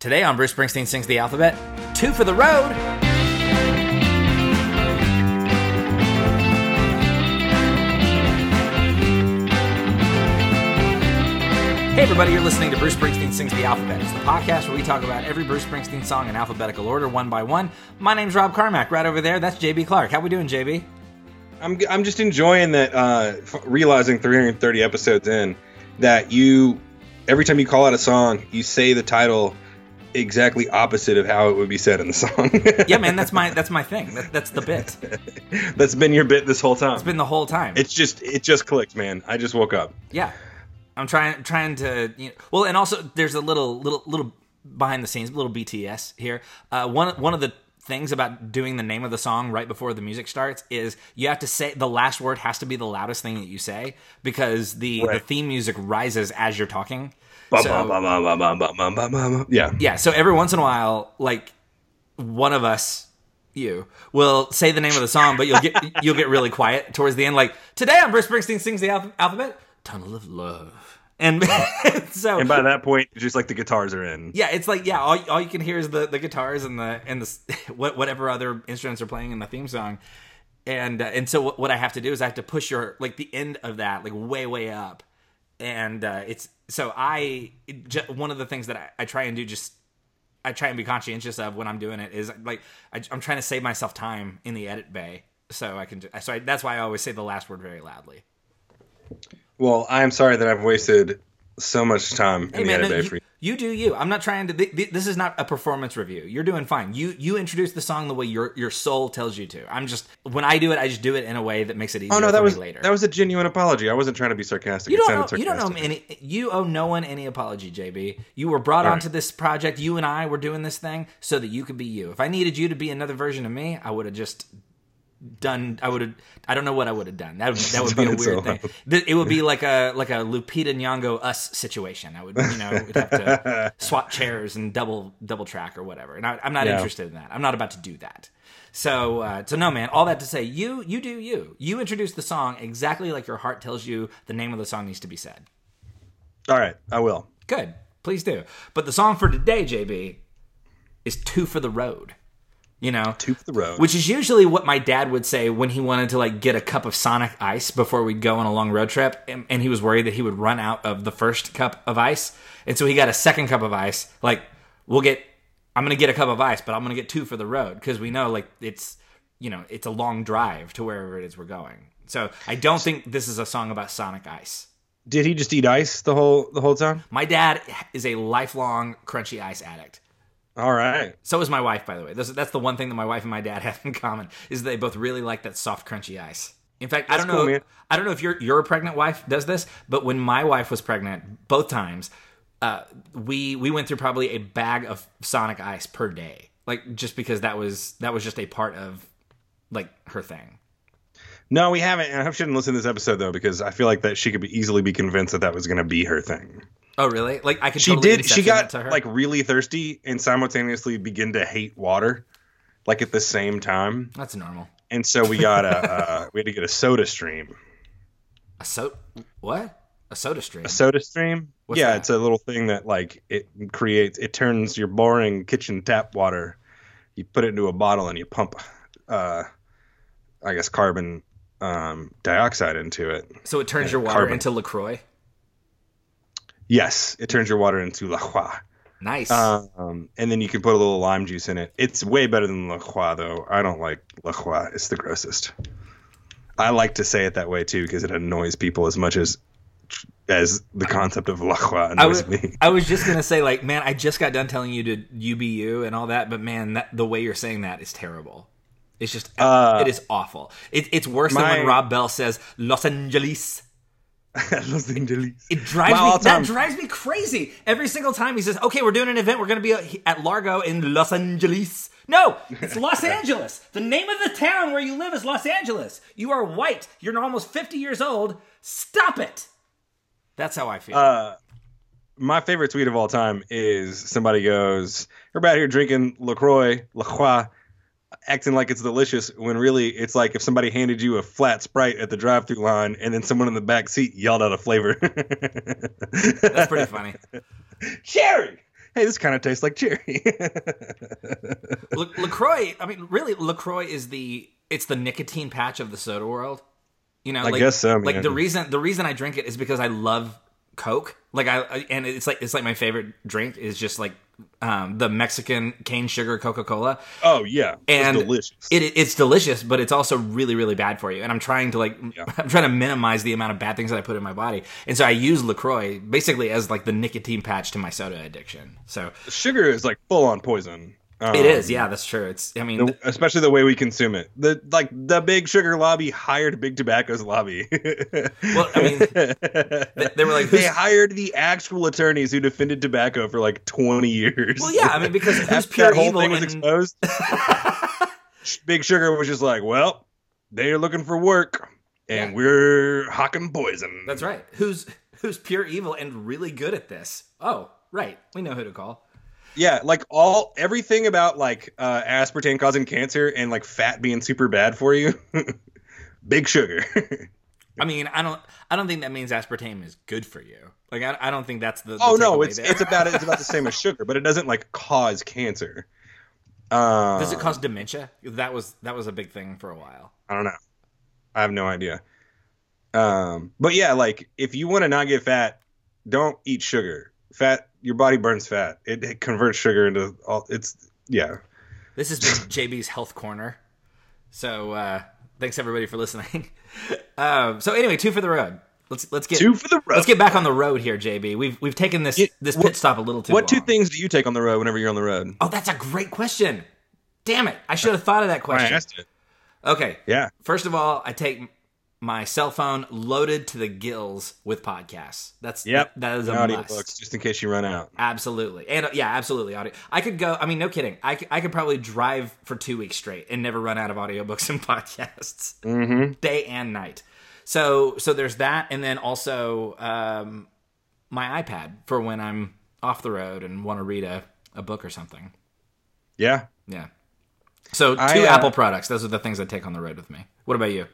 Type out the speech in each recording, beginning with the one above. Today on Bruce Springsteen Sings the Alphabet, 2 for the road! Hey everybody, you're listening to Bruce Springsteen Sings the Alphabet. It's the podcast where we talk about every Bruce Springsteen song in alphabetical order, one by one. My name's Rob Carmack. Right over there, that's JB Clark. How we doing, JB? I'm just enjoying that, realizing 330 episodes in, that you, every time you call out a song, you say the title exactly opposite of how it would be said in the song. Yeah, man, that's my thing. That's the bit. That's been your bit this whole time. It's been the whole time. It just clicked, man. I just woke up. Yeah, I'm trying to. You know, well, and also there's a little behind the scenes, little BTS here. One of the things about doing the name of the song right before the music starts is you have to say the last word has to be the loudest thing that you say because the theme music rises as you're talking. So, yeah. So every once in a while, like one of us, you, will say the name of the song, but you'll get really quiet towards the end. Like today, on Bruce Springsteen Sings the Alphabet, Tunnel of Love, and by that point, just like the guitars are in. Yeah, it's like all you can hear is the guitars and the whatever other instruments are playing in the theme song, and so what I have to do is I have to push your like the end of that like way up. And it's so one of the things that I try and do, just I try and be conscientious of when I'm doing it is like I'm trying to save myself time in the edit bay so I can. So that's why I always say the last word very loudly. Well, I'm sorry that I've wasted so much time in the edit bay for you. You do you. I'm not trying to. This is not a performance review. You're doing fine. You introduce the song the way your soul tells you to. I'm just when I do it, I just do it in a way that makes it easier. Oh no, later. That was a genuine apology. I wasn't trying to be sarcastic. You owe no one any apology, JB. You were brought onto this project. You and I were doing this thing so that you could be you. If I needed you to be another version of me, I would have just done. I don't know what I would have done. That would be a weird thing. It would be like a Lupita Nyong'o Us situation. I would, we'd have to swap chairs and double track or whatever. And I'm not interested in that. I'm not about to do that. So so no, man. All that to say, you do you. You introduce the song exactly like your heart tells you the name of the song needs to be said. All right, I will. Good, please do. But the song for today, JB, is 2 for the road. Two for the road. Which is usually what my dad would say when he wanted to like get a cup of Sonic ice before we'd go on a long road trip, and he was worried that he would run out of the first cup of ice, and so he got a second cup of ice. Like, I'm gonna get a cup of ice, but I'm gonna get 2 for the road because we know like it's a long drive to wherever it is we're going. So I don't think this is a song about Sonic ice. Did he just eat ice the whole time? My dad is a lifelong crunchy ice addict. All right. So is my wife, by the way. That's the one thing that my wife and my dad have in common is they both really like that soft, crunchy ice. In fact, that's I don't know. I don't know if your pregnant wife does this, but when my wife was pregnant, both times, we went through probably a bag of Sonic ice per day, like just because that was just a part of like her thing. No, we haven't. And I shouldn't listen to this easily though, because I feel like that she could easily be convinced that was going to be her thing. Oh really? Like I could. She totally did. She got like really thirsty and simultaneously begin to hate water, like at the same time. That's normal. And so we got we had to get a Soda Stream. A Soda Stream. A Soda Stream. What's that? It's a little thing that like it turns your boring kitchen tap water. You put it into a bottle and you pump, I guess carbon dioxide into it. So it turns your water into La Croix. Yes, it turns your water into La Croix. Nice. And then you can put a little lime juice in it. It's way better than La Croix, though. I don't like La Croix. It's the grossest. I like to say it that way, too, because it annoys people as much as the concept of La Croix annoys me. I was just going to say, like, man, I just got done telling you to you be you and all that, but, man, the way you're saying that is terrible. It's just it is awful. It's worse than when Rob Bell says Los Angeles. It drives me. That drives me crazy. Every single time he says, "Okay, we're doing an event. We're going to be at Largo in Los Angeles." No, it's Los Angeles. The name of the town where you live is Los Angeles. You are white. You're almost 50 years old. Stop it. That's how I feel. My favorite tweet of all time is somebody goes, "We're out here drinking La Croix." Acting like it's delicious when really it's like if somebody handed you a flat Sprite at the drive-thru line and then someone in the back seat yelled out a flavor. That's pretty funny. Cherry! hey, this kind of tastes like cherry. La Croix, I mean, really, La Croix is it's the nicotine patch of the soda world. You know, I guess so. Man. Like the reason I drink it is because I love Coke. Like and it's like my favorite drink is just like the Mexican cane sugar Coca-Cola. Oh yeah, and it's delicious. It's delicious, but it's also really, really bad for you. And I'm trying to I'm trying to minimize the amount of bad things that I put in my body. And so I use La Croix basically as like the nicotine patch to my soda addiction. So sugar is like full on poison. It is, yeah, that's true. It's, I mean, especially the way we consume it. The big sugar lobby hired Big Tobacco's lobby. Well, I mean, they were like they hired the actual attorneys who defended tobacco for like 20 years. Well, yeah, I mean, because who's pure that whole evil thing was exposed. Big Sugar was just like, well, they're looking for work, and we're hawking poison. That's right. Who's pure evil and really good at this? Oh, right, we know who to call. Yeah, like everything about like aspartame causing cancer and like fat being super bad for you. Big Sugar. I mean, I don't think that means aspartame is good for you. Like I don't think that's the oh no, it's about the same as sugar, but it doesn't like cause cancer. Does it cause dementia? That was a big thing for a while. I don't know. I have no idea. But yeah, like if you want to not get fat, don't eat sugar. Fat. Your body burns fat. It converts sugar into all. It's yeah. This has been JB's Health Corner. So thanks everybody for listening. So anyway, two for the road. Let's get two for the road. Let's get back on the road here, JB. We've taken this pit stop a little too long. What two things do you take on the road whenever you're on the road? Oh, that's a great question. Damn it! I should have thought of that question. I asked it. Okay. Yeah. First of all, I take my cell phone loaded to the gills with podcasts. That is a audio must. Books, just in case you run out. Absolutely. And yeah, absolutely. Audio. I could go, I mean, no kidding. I could probably drive for 2 weeks straight and never run out of audiobooks and podcasts. Mm-hmm. Day and night. So there's that. And then also my iPad for when I'm off the road and want to read a book or something. Yeah. Yeah. So two Apple products. Those are the things I take on the road with me. What about you?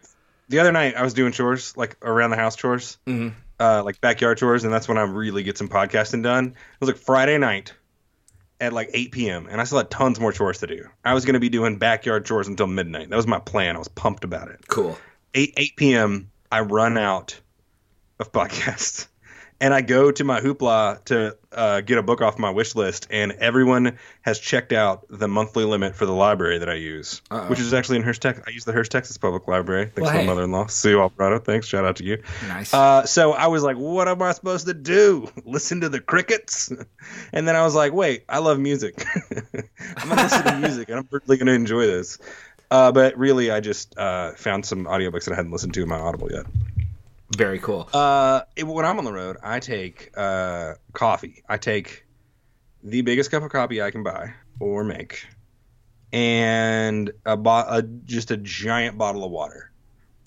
The other night, I was doing chores, like around the house chores, mm-hmm. Like backyard chores, and that's when I really get some podcasting done. It was like Friday night at like 8 p.m., and I still had tons more chores to do. I was going to be doing backyard chores until midnight. That was my plan. I was pumped about it. Cool. 8 p.m., I run out of podcasts, and I go to my Hoopla to get a book off my wish list, and everyone has checked out the monthly limit for the library that I use, which is actually in Hearst, Texas. I use the Hearst, Texas Public Library. Thanks to my mother-in-law, Sue Alvarado. Thanks. Shout out to you. Nice. So I was like, what am I supposed to do? Listen to the crickets? And then I was like, wait, I love music. I'm going to listen to music, and I'm really going to enjoy this. But really, I just found some audiobooks that I hadn't listened to in my Audible yet. Very cool. When I'm on the road, I take coffee. I take the biggest cup of coffee I can buy or make, and just a giant bottle of water.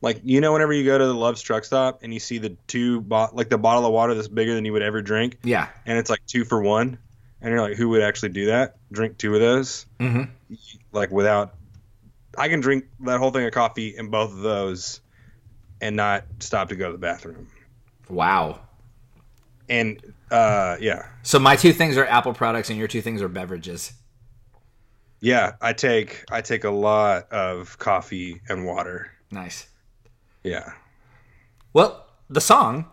Like, you know, whenever you go to the Love's truck stop and you see the the bottle of water that's bigger than you would ever drink. Yeah. And it's like 2 for $1, and you're like, who would actually do that? Drink 2 of those. Mm-hmm. Like I can drink that whole thing of coffee in both of those and not stop to go to the bathroom. Wow. And, yeah. So my 2 things are Apple products and your 2 things are beverages. Yeah, I take a lot of coffee and water. Nice. Yeah. Well, the song,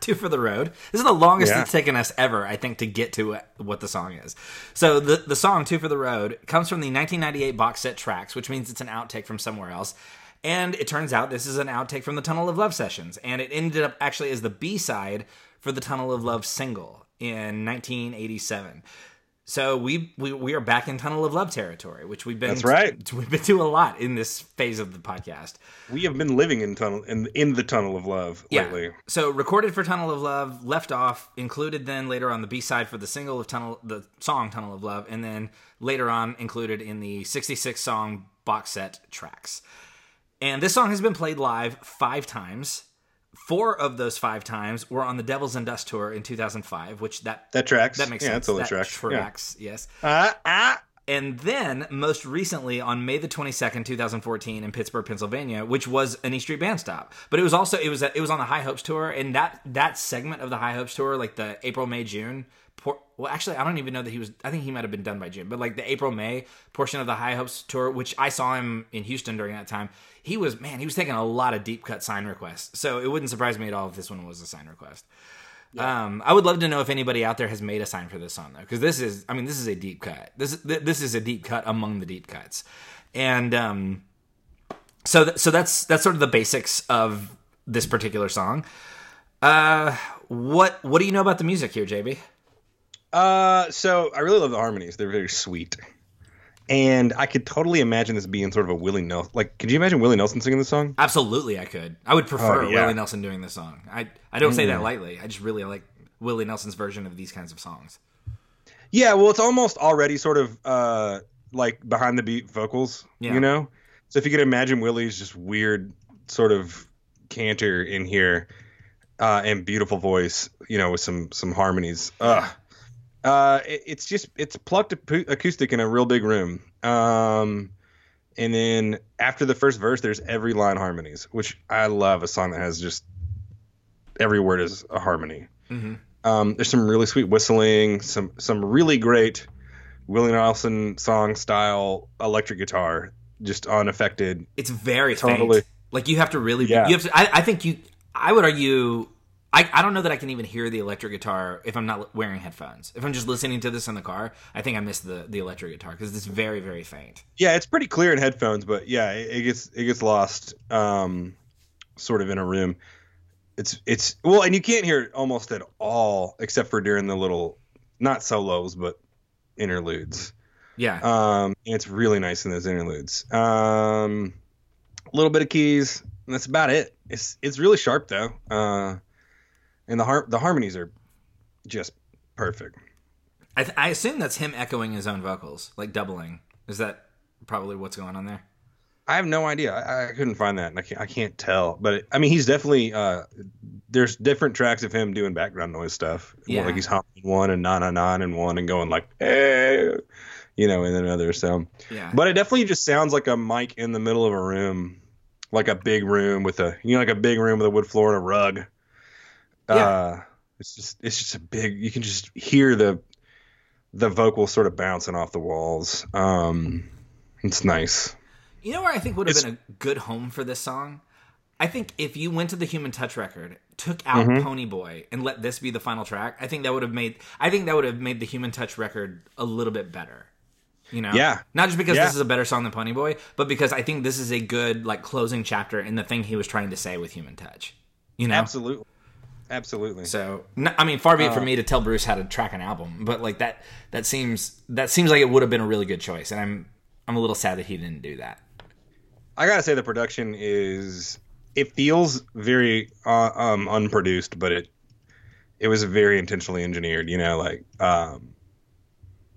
2 for the road. This is the longest it's taken us ever, I think, to get to what the song is. So the song, 2 for the road, comes from the 1998 box set Trax, which means it's an outtake from somewhere else. And it turns out this is an outtake from the Tunnel of Love sessions. And it ended up actually as the B-side for the Tunnel of Love single in 1987. So we are back in Tunnel of Love territory, which we've been we've been to a lot in this phase of the podcast. We have been living in the Tunnel of Love lately. So recorded for Tunnel of Love, left off, included then later on the B-side for the single of the song Tunnel of Love, and then later on included in the 66 song box set Trax. And this song has been played live 5 times. 4 of those 5 times were on the Devils and Dust tour in 2005, which that tracks. That makes sense. That tracks. Yeah. Yes. And then most recently on May the 22nd, 2014, in Pittsburgh, Pennsylvania, which was an E Street Band stop, but it was also it was on the High Hopes tour, and that segment of the High Hopes tour, like the April, May, June well, actually, I don't even know that he was. I think he might have been done by June. But like the April-May portion of the High Hopes tour, which I saw him in Houston during that time, he was taking a lot of deep cut sign requests. So it wouldn't surprise me at all if this one was a sign request. Yeah. I would love to know if anybody out there has made a sign for this song though, because this is a deep cut. This is a deep cut among the deep cuts, and so that's sort of the basics of this particular song. What do you know about the music here, JB? So I really love the harmonies. They're very sweet. And I could totally imagine this being sort of a Willie Nelson. Like, could you imagine Willie Nelson singing this song? Absolutely, I could. I would prefer Willie Nelson doing this song. I don't say that lightly. I just really like Willie Nelson's version of these kinds of songs. Yeah, well, it's almost already sort of like behind the beat vocals, you know? So if you could imagine Willie's just weird sort of canter in here and beautiful voice, you know, with some harmonies. Ugh. It's plucked acoustic in a real big room. And then after the first verse, there's every line harmonies, which I love a song that has just every word is a harmony. Mm-hmm. There's some really sweet whistling, some really great Willie Nelson song style electric guitar, just unaffected. It's very totally faint. Like you have to really, I don't know that I can even hear the electric guitar if I'm not wearing headphones. If I'm just listening to this in the car, I think I miss the electric guitar because it's very, very faint. Yeah, it's pretty clear in headphones, but yeah, it gets lost sort of in a room. It's well, and you can't hear it almost at all except for during the little, not solos, but interludes. Yeah. And it's really nice in those interludes. A little bit of keys, and that's about it. It's really sharp, though. And the harmonies are just perfect. I assume that's him echoing his own vocals, like doubling. Is that probably what's going on there? I have no idea. I couldn't find that, and I can't tell. But he's definitely there's different tracks of him doing background noise stuff. Yeah. Like he's humming one and na-na-na and one and going like, hey, you know, and then another. So, yeah. But it definitely just sounds like a mic in the middle of a room, like a big room with a wood floor and a rug. Yeah. It's just a big, you can just hear the vocals sort of bouncing off the walls. It's nice. You know where I think would have been a good home for this song? I think if you went to the Human Touch record, took out Pony Boy and let this be the final track, I think that would have made the Human Touch record a little bit better. You know? Yeah. Not just because this is a better song than Pony Boy, but because I think this is a good like closing chapter in the thing he was trying to say with Human Touch. You know? Absolutely. Absolutely. So, far be it from me to tell Bruce how to track an album, but like that seems like it would have been a really good choice, and I'm a little sad that he didn't do that. I gotta say the production feels very unproduced, but it was very intentionally engineered. You know, like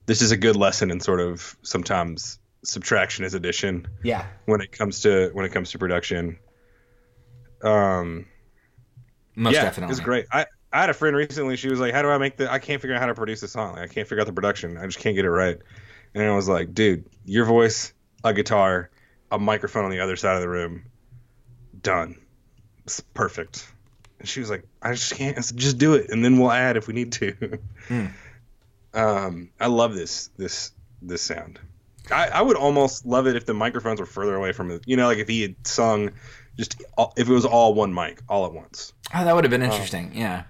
this is a good lesson in sort of sometimes subtraction is addition. Yeah. When it comes to production. Most definitely. It's great. I had a friend recently, she was like, how do I make I can't figure out how to produce the song. Like, I can't figure out the production. I just can't get it right. And I was like, dude, your voice, a guitar, a microphone on the other side of the room. Done. It's perfect. And she was like, I just can't. I said, just do it. And then we'll add if we need to. I love this sound. I would almost love it if the microphones were further away from it. You know, like if he had sung... Just if it was all one mic, all at once. Oh, that would have been interesting, yeah.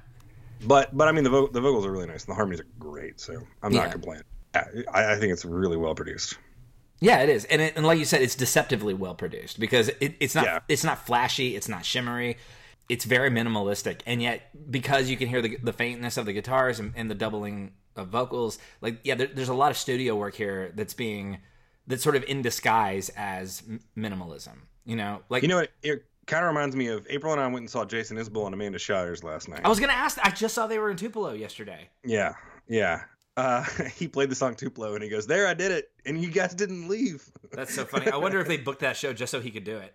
But the vocals are really nice. And the harmonies are great, so I'm not complaining. I think it's really well produced. Yeah, it is, and like you said, it's deceptively well produced because it's not flashy, it's not shimmery, it's very minimalistic, and yet because you can hear the faintness of the guitars and the doubling of vocals, like there's a lot of studio work here that's sort of in disguise as minimalism. You know, like it kind of reminds me of April and I went and saw Jason Isbell and Amanda Shires last night. I was gonna ask. I just saw they were in Tupelo yesterday. Yeah, yeah. He played the song Tupelo and he goes, "There, I did it," and you guys didn't leave. That's so funny. I wonder if they booked that show just so he could do it.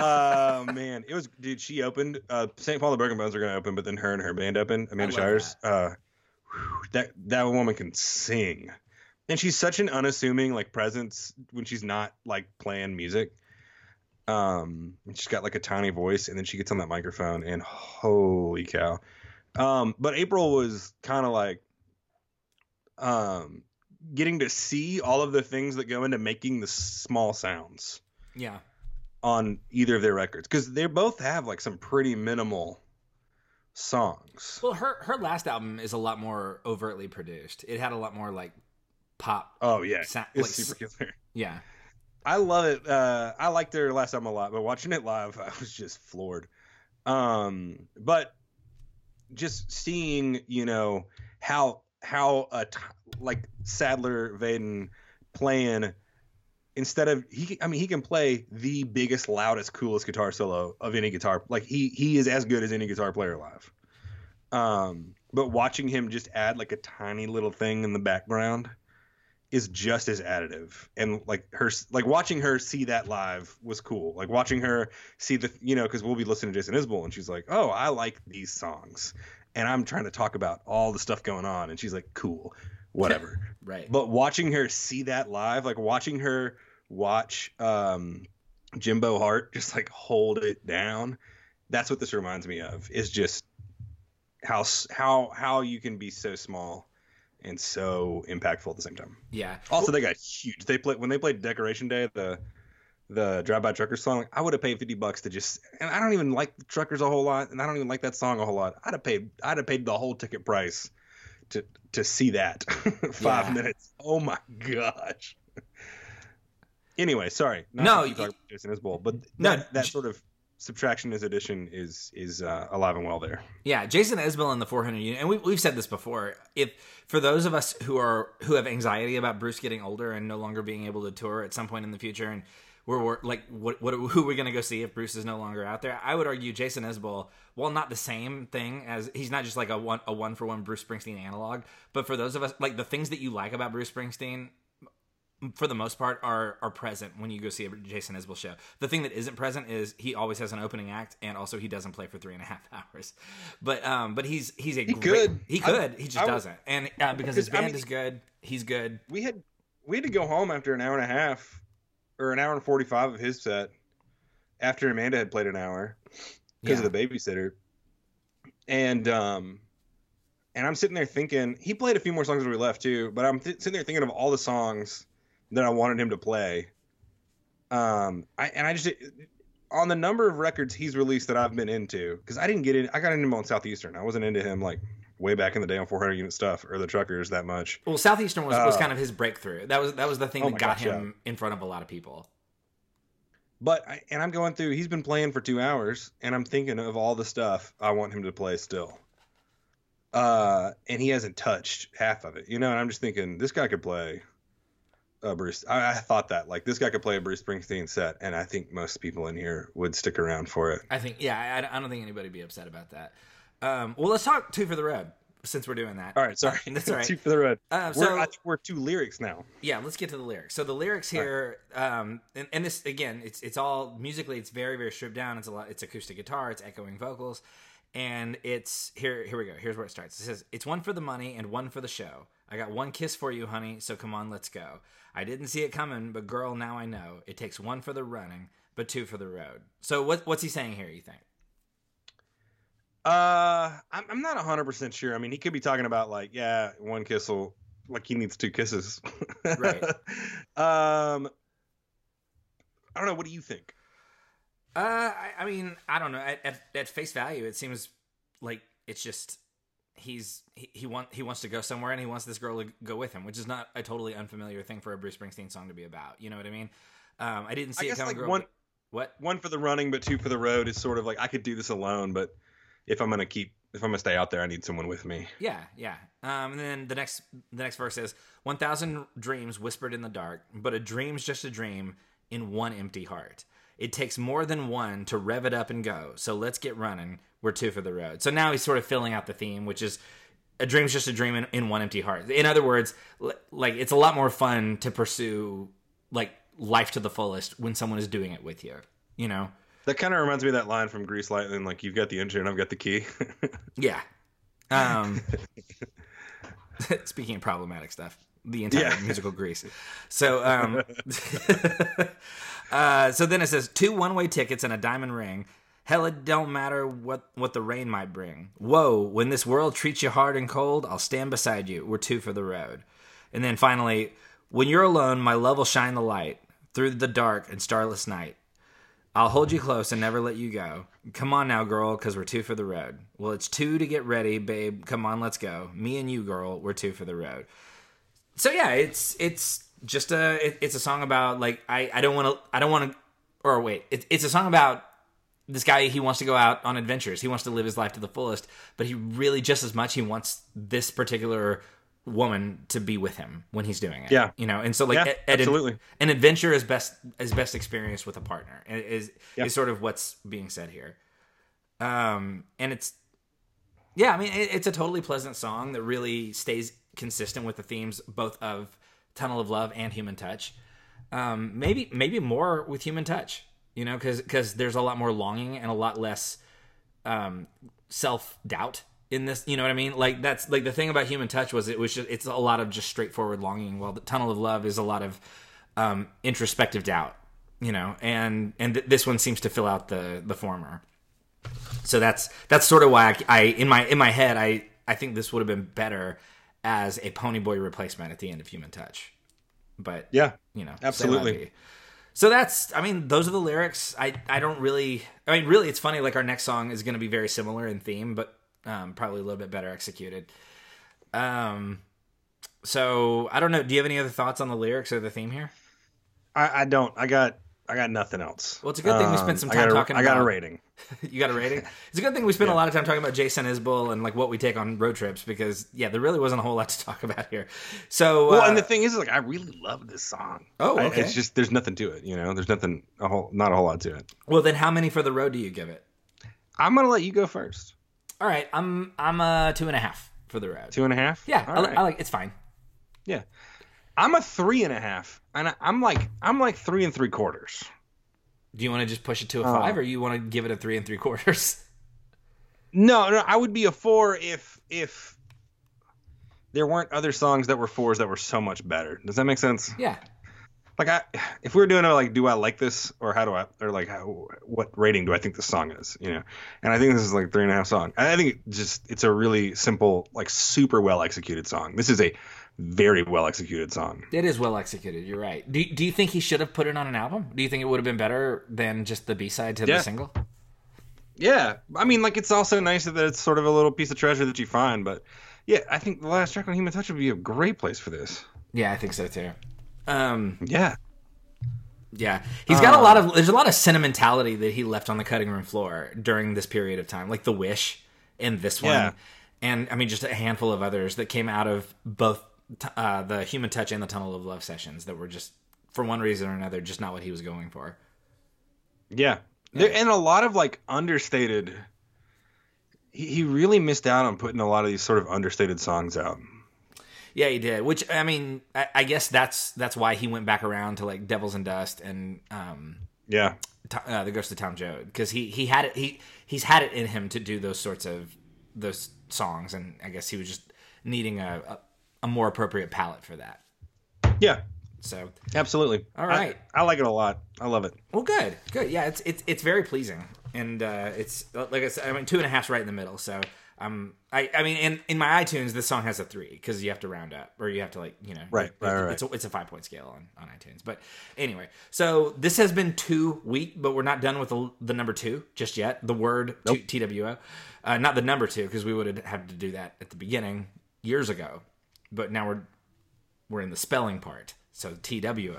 Oh man, it was dude. She opened. St. Paul and the Broken Bones are gonna open, but then her and her band opened. Amanda Shires. That. That woman can sing, and she's such an unassuming like presence when she's not like playing music. She's got like a tiny voice, and then she gets on that microphone, and holy cow! But April was kind of like getting to see all of the things that go into making the small sounds. Yeah. On either of their records, because they both have like some pretty minimal songs. Well, her last album is a lot more overtly produced. It had a lot more like pop. Oh yeah, it's super killer. Yeah, I love it. I liked their last album a lot, but watching it live, I was just floored. But just seeing, you know, how Sadler Vaden playing. Instead of he can play the biggest, loudest, coolest guitar solo of any guitar. Like he is as good as any guitar player live. But watching him just add like a tiny little thing in the background is just as additive. And like her, like watching her see that live was cool. Like watching her see the, you know, because we'll be listening to Jason Isbell and she's like, oh, I like these songs, and I'm trying to talk about all the stuff going on, and she's like, cool, whatever. Right. But watching her see that live, like watching her watch Jimbo Hart just like hold it down, that's what this reminds me of, is just how you can be so small and so impactful at the same time. Yeah. Also, they got huge. When they played Decoration Day, the Drive By Truckers song, like, I would have paid $50 to just, and I don't even like the Truckers a whole lot, and I don't even like that song a whole lot. I'd have paid the whole ticket price to see that. 5 minutes. Oh my gosh. Anyway, sorry. Jason Isbell, but that sort of subtraction as addition is alive and well there. Yeah, Jason Isbell and the 400 Unit, and we've said this before. If for those of us who have anxiety about Bruce getting older and no longer being able to tour at some point in the future, and we're like, who are we going to go see if Bruce is no longer out there? I would argue Jason Isbell, while not the same thing as, he's not just like a one-for-one Bruce Springsteen analog, but for those of us, like the things that you like about Bruce Springsteen, for the most part, are present when you go see a Jason Isbell show. The thing that isn't present is he always has an opening act, and also he doesn't play for 3.5 hours. But he's a he great... Could. He could. He just doesn't. And because his band is good, he's good. We had to go home after an hour and a half, or an hour and 45 of his set, after Amanda had played an hour because of the babysitter. And I'm sitting there thinking, he played a few more songs when we left too, but I'm sitting there thinking of all the songs that I wanted him to play. On the number of records he's released that I've been into, because I didn't get in, I got into him on Southeastern. I wasn't into him like way back in the day on 400 Unit stuff or the Truckers that much. Well, Southeastern was kind of his breakthrough. That was the thing that got him in front of a lot of people. But I'm going through, he's been playing for 2 hours, and I'm thinking of all the stuff I want him to play still. And he hasn't touched half of it, you know, and I'm just thinking, this guy could play Bruce. I thought that, like, this guy could play a Bruce Springsteen set, and I think most people in here would stick around for it. I think, yeah, I don't think anybody would be upset about that. Well, let's talk Two for the Road, since we're doing that. All right, sorry. That's all right. Two for the Road. I think we're two lyrics now. Yeah, let's get to the lyrics. So the lyrics here, and this, again, it's all, musically, it's very, very stripped down. It's acoustic guitar, it's echoing vocals, and it's, here we go. Here's where it starts. It says, it's one for the money and one for the show. I got one kiss for you, honey, so come on, let's go. I didn't see it coming, but girl, now I know. It takes one for the running, but two for the road. So what's he saying here, you think? I'm not 100% sure. I mean, he could be talking about like, yeah, one kiss will, like, he needs two kisses. Right. I don't know. What do you think? I mean, I don't know. At face value, it seems like it's just he wants to go somewhere, and he wants this girl to go with him, which is not a totally unfamiliar thing for a Bruce Springsteen song to be about. You know what I mean? I didn't see it coming. Like, girl, one for the running, but two for the road is sort of like, I could do this alone, but if I'm gonna stay out there, I need someone with me. Yeah. And then the next verse says, 1,000 dreams whispered in the dark, but a dream's just a dream in one empty heart. It takes more than one to rev it up and go. So let's get running. We're two for the road. So now he's sort of filling out the theme, which is a dream's just a dream in one empty heart. In other words, like, it's a lot more fun to pursue like life to the fullest when someone is doing it with you. You know. That kind of reminds me of that line from Grease Lightning, like, you've got the engine and I've got the key. Yeah. Speaking of problematic stuff, the entire musical Grease. So so then it says, 2 one-way tickets and a diamond ring Hell, it don't matter what the rain might bring. Whoa, when this world treats you hard and cold, I'll stand beside you. We're two for the road. And then finally, when you're alone, my love will shine the light through the dark and starless night. I'll hold you close and never let you go. Come on now, girl, because we're two for the road. Well, it's two to get ready, babe. Come on, let's go. Me and you, girl, we're two for the road. So yeah, it's a song about like it's a song about this guy. He wants to go out on adventures. He wants to live his life to the fullest, but he really just as much, he wants this particular woman to be with him when he's doing it. Yeah. You know? And so like, absolutely. An adventure is best experienced with a partner is sort of what's being said here. And it's, yeah, I mean, it's a totally pleasant song that really stays consistent with the themes, both of Tunnel of Love and Human Touch. Maybe more with Human Touch, you know, because there's a lot more longing and a lot less self-doubt in this, you know what I mean? Like that's like the thing about Human Touch was it's a lot of just straightforward longing, while the Tunnel of Love is a lot of introspective doubt, you know, and this one seems to fill out the former. So that's sort of why I in my head I think this would have been better as a Pony Boy replacement at the end of Human Touch. But yeah, you know, absolutely. So that's, I mean, those are the lyrics. Really it's funny. Like our next song is going to be very similar in theme, but probably a little bit better executed. So I don't know. Do you have any other thoughts on the lyrics or the theme here? I don't. I got nothing else. Well, it's a good thing we spent some time talking about. I got a rating. You got a rating? It's a good thing we spent a lot of time talking about Jason Isbell and like what we take on road trips because, yeah, there really wasn't a whole lot to talk about here. So, well, and the thing is, like, I really love this song. Oh, okay. It's just, there's nothing to it, you know? There's nothing, not a whole lot to it. Well, then how many for the road do you give it? I'm going to let you go first. All right. I'm 2.5 for the road. 2.5? Yeah. I like, it's fine. Yeah. I'm a 3.5, and I'm like 3 3/4. Do you want to just push it to a 5, or you want to give it a 3 3/4? No, I would be a 4 if there weren't other songs that were 4s that were so much better. Does that make sense? Yeah. Like if we were doing a like, do I like this, or how do I, or like what rating do I think this song is? You know, and I think this is like 3.5 song. I think it's a really simple, like super well executed song. This is a very well executed song. It is well executed. You're right. Do you think he should have put it on an album? Do you think it would have been better than just the B-side to the single? Yeah. I mean, like, it's also nice that it's sort of a little piece of treasure that you find, but yeah, I think the last track on Human Touch would be a great place for this. Yeah, I think so too. Yeah. He's got there's a lot of sentimentality that he left on the cutting room floor during this period of time, like The Wish and this one. Yeah. And I mean, just a handful of others that came out of both the Human Touch and the Tunnel of Love sessions that were just, for one reason or another, just not what he was going for. Yeah. There, and a lot of like understated, he really missed out on putting a lot of these sort of understated songs out. Yeah, he did. Which, I mean, I guess that's why he went back around to like Devils and Dust and The Ghost of Tom Joad, because he had it, he's had it in him to do those sorts of those songs, and I guess he was just needing a more appropriate palette for that. Yeah. So absolutely. All right. I like it a lot. I love it. Well, good. Yeah. It's very pleasing. And it's like I said, I mean, 2.5's right in the middle. So I mean, in my iTunes, this song has a 3 cause you have to round up or you have to like, you know, right. It's a 5-point scale on iTunes, but anyway, so this has been 2 week, but we're not done with the number 2 just yet. The word TWO, not the number 2, cause we would have had to do that at the beginning years ago. But now we're in the spelling part. So TWO,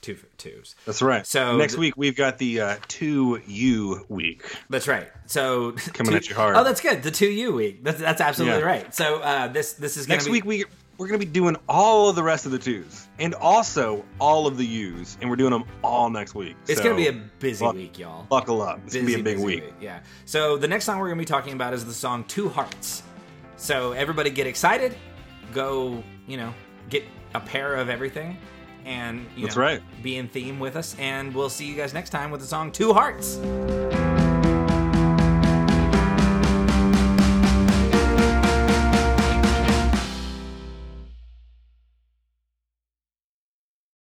2 for 2s. That's right. So next week we've got the 2U week. That's right. So coming at you hard. Oh, that's good. The 2U week. That's absolutely right. So this is next week. We're going to be doing all of the rest of the 2s and also all of the U's, and we're doing them all next week. It's going to be a busy week, y'all. Buckle up. It's going to be a big week. Yeah. So the next song we're going to be talking about is the song Two Hearts. So everybody get excited. Go, you know, get a pair of everything and, you know, be in theme with us. And we'll see you guys next time with the song Two Hearts.